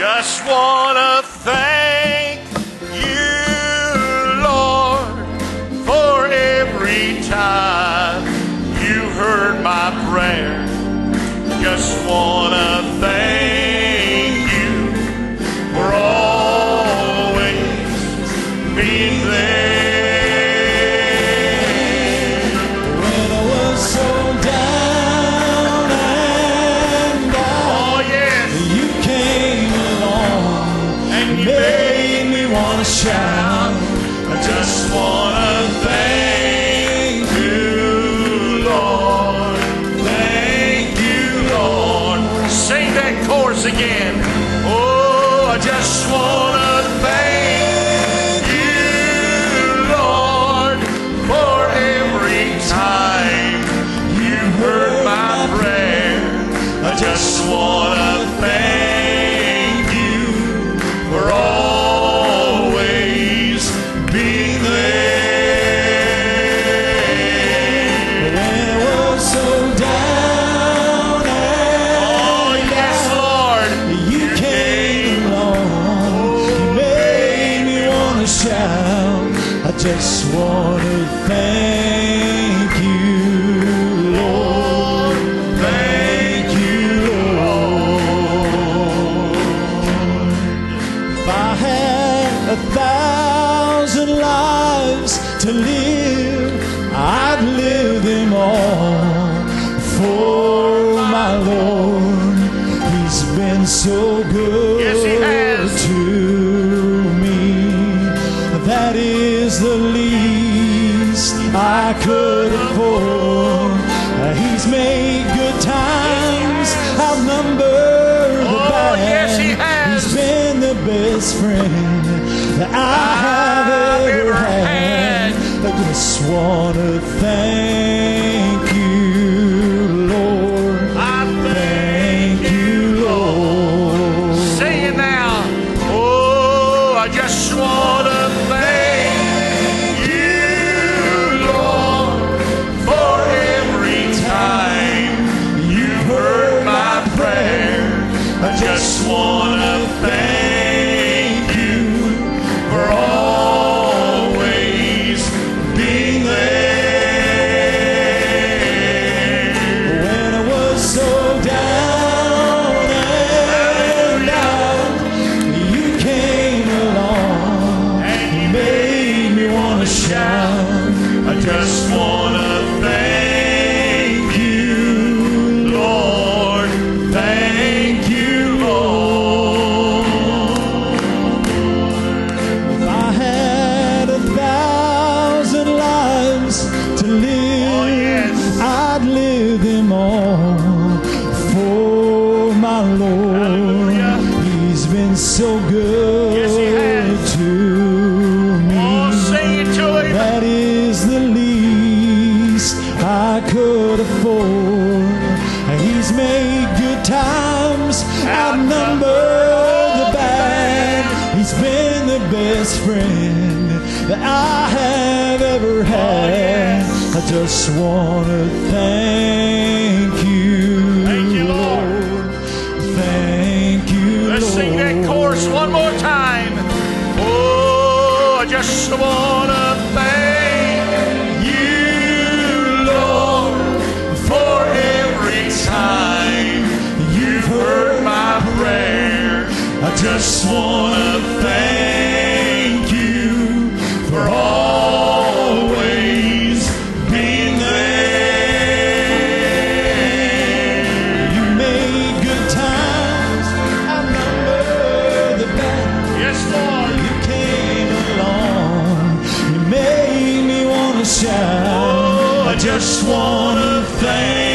Just want to thank you, Lord, for every time you heard my prayer. Just want to thank you for always being there. When I was so down and out, oh, yes, you came along and you made me want to shout. I just want to thank you. Again. Oh, I just want to thank you, Lord, for every time you heard my prayer. I just want to thank you for always being there. When I was so down, I just want to thank you, Lord. Thank you, Lord. If I had 1,000 lives to live, I'd live them all for my Lord. He's been so good. Yes, he has. That is the least I could afford. He's made good times outnumber the bad. Yes, he has. He's been the best friend that I have ever had. I just want to thank you, Lord. I thank you, Lord. Say it now. Oh, I just want to thank you, Lord, for every time you heard my prayer. I just want to thank you for always being there. When I was so down and out, you came along and made me want to shout. I just want to thank you, Lord. Thank you, Lord. If I had 1,000 lives to live, oh, yes, I'd live them all for my Lord. Hallelujah. He's been so good. Yes, he has. That is the least I could afford. He's made good times outnumber the bad. He's been the best friend that I have ever had. Oh, yes. I just want to thank you. Thank you, Lord. Thank you, Lord. Let's sing that chorus one more time. Oh, I just want to thank you. I just want to thank you for always being there. You made good times outnumber the bad. Yes, Lord. You came along, you made me want to shout. Oh, I just want to thank you.